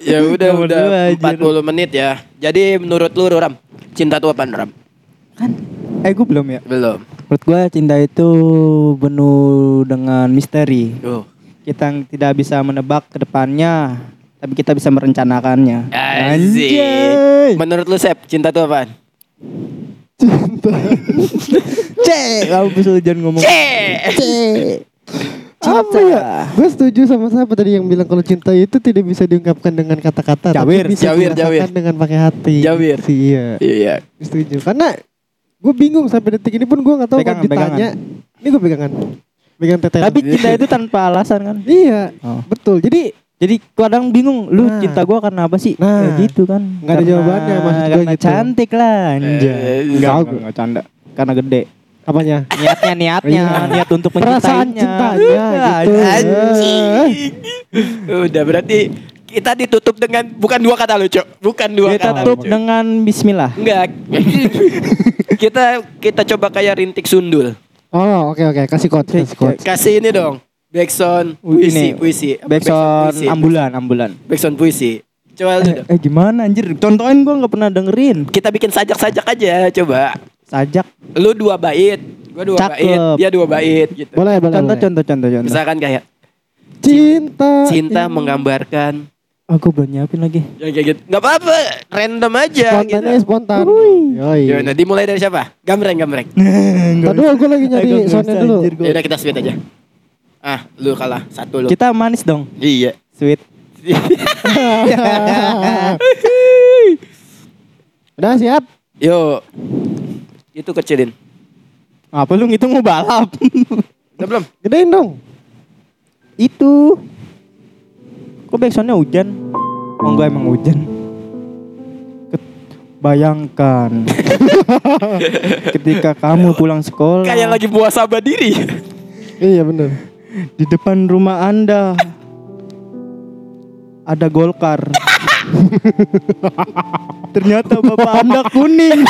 Ya udah, udah empat puluh menit ya. Jadi menurut lu, Ram, cinta itu apa, Ram? Kan Eh gue belum ya? Belum. Menurut gue cinta itu penuh dengan misteri. Oh. Kita tidak bisa menebak ke depannya, tapi kita bisa merencanakannya. Anjir. Menurut lu, Sep, cinta itu apaan? Cinta. C. Kamu bisa jangan ngomong. C. C. Apa ya? Gue setuju sama siapa tadi yang bilang kalau cinta itu tidak bisa diungkapkan dengan kata-kata. Jawir, tapi bisa diungkapkan dengan pakai hati. Jawir. Iya. Iya. Setuju. Karena gue bingung sampai detik ini pun gue nggak tahu. Pegangan, kalau ditanya, pegangan. Ini gue pegangan, pegang tetelan. Tapi cinta itu tanpa alasan kan? Iya, oh. Betul. Jadi, jadi kadang bingung, lu nah. cinta gue karena apa sih? Nah, ya gitu kan? Nggak ada jawabannya, maksud gue gitu. Cantik lah, anjir. Nggak, nggak canda. Karena gede. Apanya? Niatnya, niatnya, niat untuk mencintainya. Perasaan cintanya, gitu. Anjir. Udah, berarti kita ditutup dengan bukan dua kata lucu, bukan dua kita kata. Ditutup dengan bismillah. Enggak. kita kita coba kayak Rintik Sundul. Oh, oke okay, oke, okay. kasih quote, kasih quote. Kasih ini dong. Backsound puisi, puisi. Backsound ambulan, ambulan. Backsound puisi. Coba eh, eh gimana anjir? Contohin gue gak pernah dengerin. Kita bikin sajak-sajak aja coba. Sajak? Lu dua bait, gue dua Cakep. bait, dia dua bait gitu. Boleh, boleh. Contoh-contoh. Misalkan kayak Cinta Cinta ini menggambarkan. Aku belum nyiapin lagi. Ya kayak gitu. Gak apa-apa, random aja. Spontannya gitu. Spontan. Yoi. Nanti mulai dari siapa? Gambreng-gambreng. Tadu aku lagi nyari soundnya dulu. Yaudah kita sweet aja. Ah, lu kalah. Satu lu. Kita manis dong. Iya. Sweet. Udah siap? Yuk. Itu kecilin. Apa lu ngitung mau balap? Udah belum? Gedein dong. Itu. Kok backsoundnya hujan? Oh enggak, emang hujan. Bayangkan ketika kamu pulang sekolah, kayak lagi muhasabah diri. Iya benar. Di depan rumah Anda ada Golkar. Ternyata bapak Anda kuning.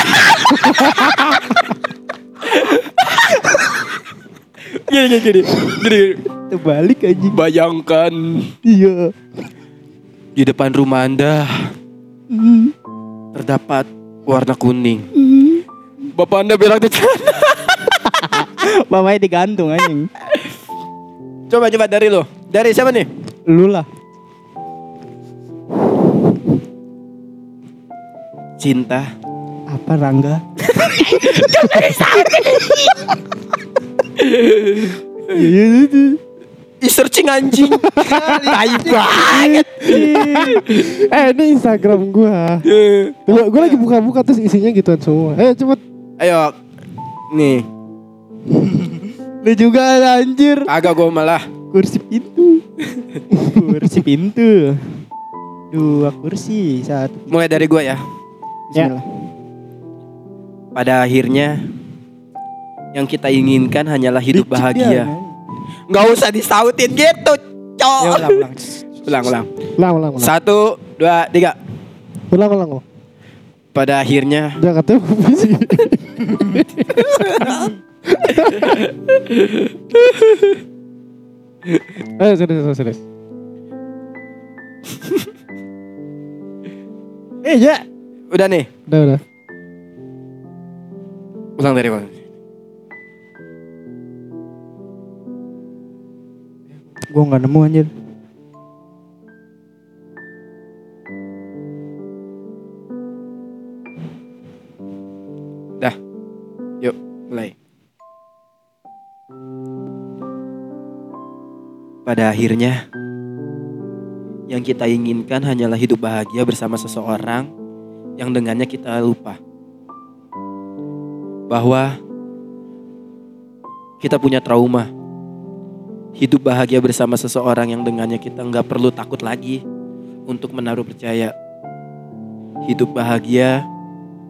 Gini gini gini. Gini. Terbalik aja. Bayangkan. Iya. Di depan rumah Anda mm. terdapat warna kuning. Mm. Bapak Anda bilang tercanda. Bapaknya digantung anjing. Coba coba dari lo. Dari siapa nih? Lu lah. Cinta. Apa Rangga? Di searching anjing. Tai banget. Eh ini Instagram gua. Gua, gua lagi buka-buka terus isinya gituan semua. Ayo cepet. Ayo. Nih. Lu juga anjir. Agak gua malah. Kursi pintu. Kursi pintu. Dua kursi. Satu. Mulai dari gua ya. Ya. Pada akhirnya yang kita inginkan hanyalah hidup Dicik bahagia. Enggak usah disautin gitu, cok. Ya, ulang, ulang. ulang, ulang. Ulang, ulang, ulang. Satu, dua, tiga. Ulang, ulang, ulang. Pada akhirnya. Jangan kata sih. Eh, serius, serius. Eh, ya. Udah nih. Udah, udah. Ulang dari mana? Gue gak nemu anjir. Dah. Yuk, mulai. Pada akhirnya, yang kita inginkan hanyalah hidup bahagia bersama seseorang yang dengannya kita lupa bahwa kita punya trauma. Hidup bahagia bersama seseorang yang dengannya kita gak perlu takut lagi untuk menaruh percaya. Hidup bahagia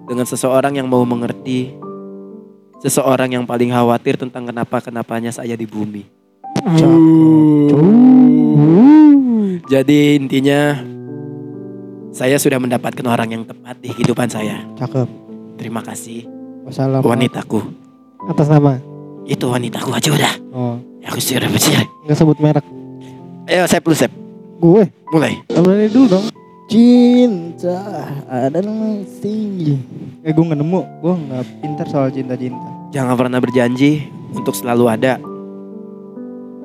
dengan seseorang yang mau mengerti, seseorang yang paling khawatir tentang kenapa-kenapanya saya di bumi. Jadi intinya saya sudah mendapatkan orang yang tepat di kehidupan saya. Cakep. Terima kasih. Wassalamualaikum. Wanitaku. Atas nama? Itu wanitaku aja udah. Oh. Aku sudah percaya. Enggak sebut merek. Ayo saya plus sep. Gue. Mulai. Mulai dulu dong. Cinta adalah tinggi. Eh gue gak nemu. Gue gak pintar soal cinta-cinta. Jangan pernah berjanji untuk selalu ada.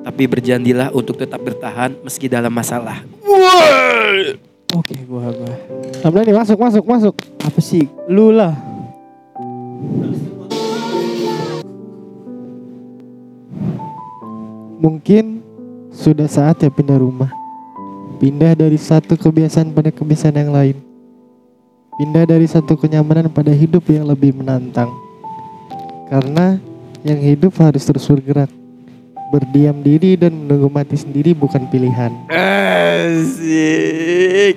Tapi berjanjilah untuk tetap bertahan meski dalam masalah. Woy! Oke, okay, gua gua. Sampai nih masuk masuk masuk. Apa sih? Lu lah. Mungkin sudah saatnya pindah rumah. Pindah dari satu kebiasaan pada kebiasaan yang lain. Pindah dari satu kenyamanan pada hidup yang lebih menantang. Karena yang hidup harus terus bergerak. Berdiam diri dan menunggu mati sendiri bukan pilihan. Asik.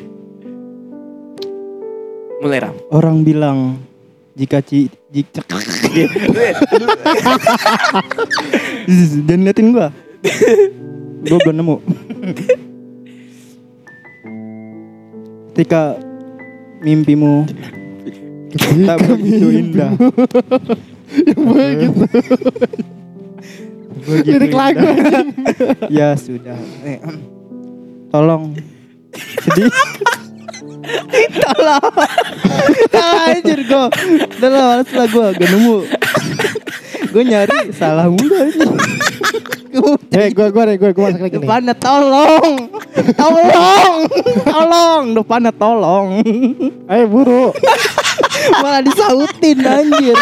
Mulai Ram. Orang bilang jika ci jika jangan liatin gua. Gua belum nemu. Ketika mimpimu tak begitu indah. Yang baik gitu. Lirik lagu. Ya sudah. Tolong sedih. Tolong. Anjir gue. Udah lah males lah gue. Gak nemu. Gue nyari salah mulu. Eh gue gue gue gue masak lagi nih. Depannya tolong. Tolong. Tolong. Depannya tolong. Ayo buru. Malah disautin anjir.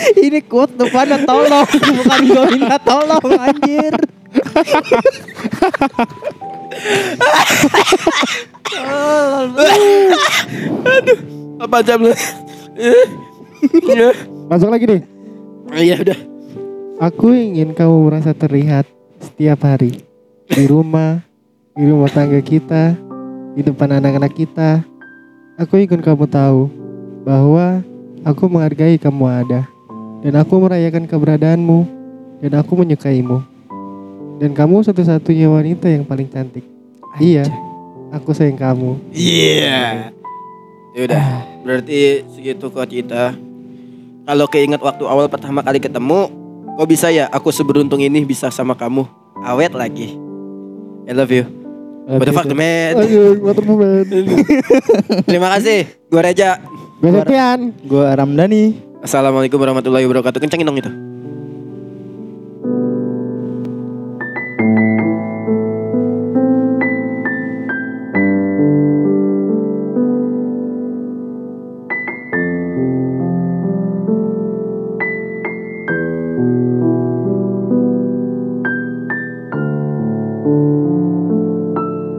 Ini quote depannya tolong. Bukan gue minta tolong anjir. Aduh, apa jam lu? Masuk lagi nih. Iya udah. Aku ingin kamu merasa terlihat setiap hari di rumah, di rumah tangga kita, di depan anak-anak kita. Aku ingin kamu tahu bahwa aku menghargai kamu ada, dan aku merayakan keberadaanmu, dan aku menyukaimu. Dan kamu satu-satunya wanita yang paling cantik. Aja. Iya, aku sayang kamu. Iya. Yeah. Yaudah, ah. Berarti segitu kok kita. Kalau keinget waktu awal pertama kali ketemu, kok bisa ya aku seberuntung ini bisa sama kamu. Awet lagi. I love you. What the fuck, man. Terima kasih. Gue Reja. Gue Sofian. Gue Ramdhani. Assalamualaikum warahmatullahi wabarakatuh. Kencengin dong itu.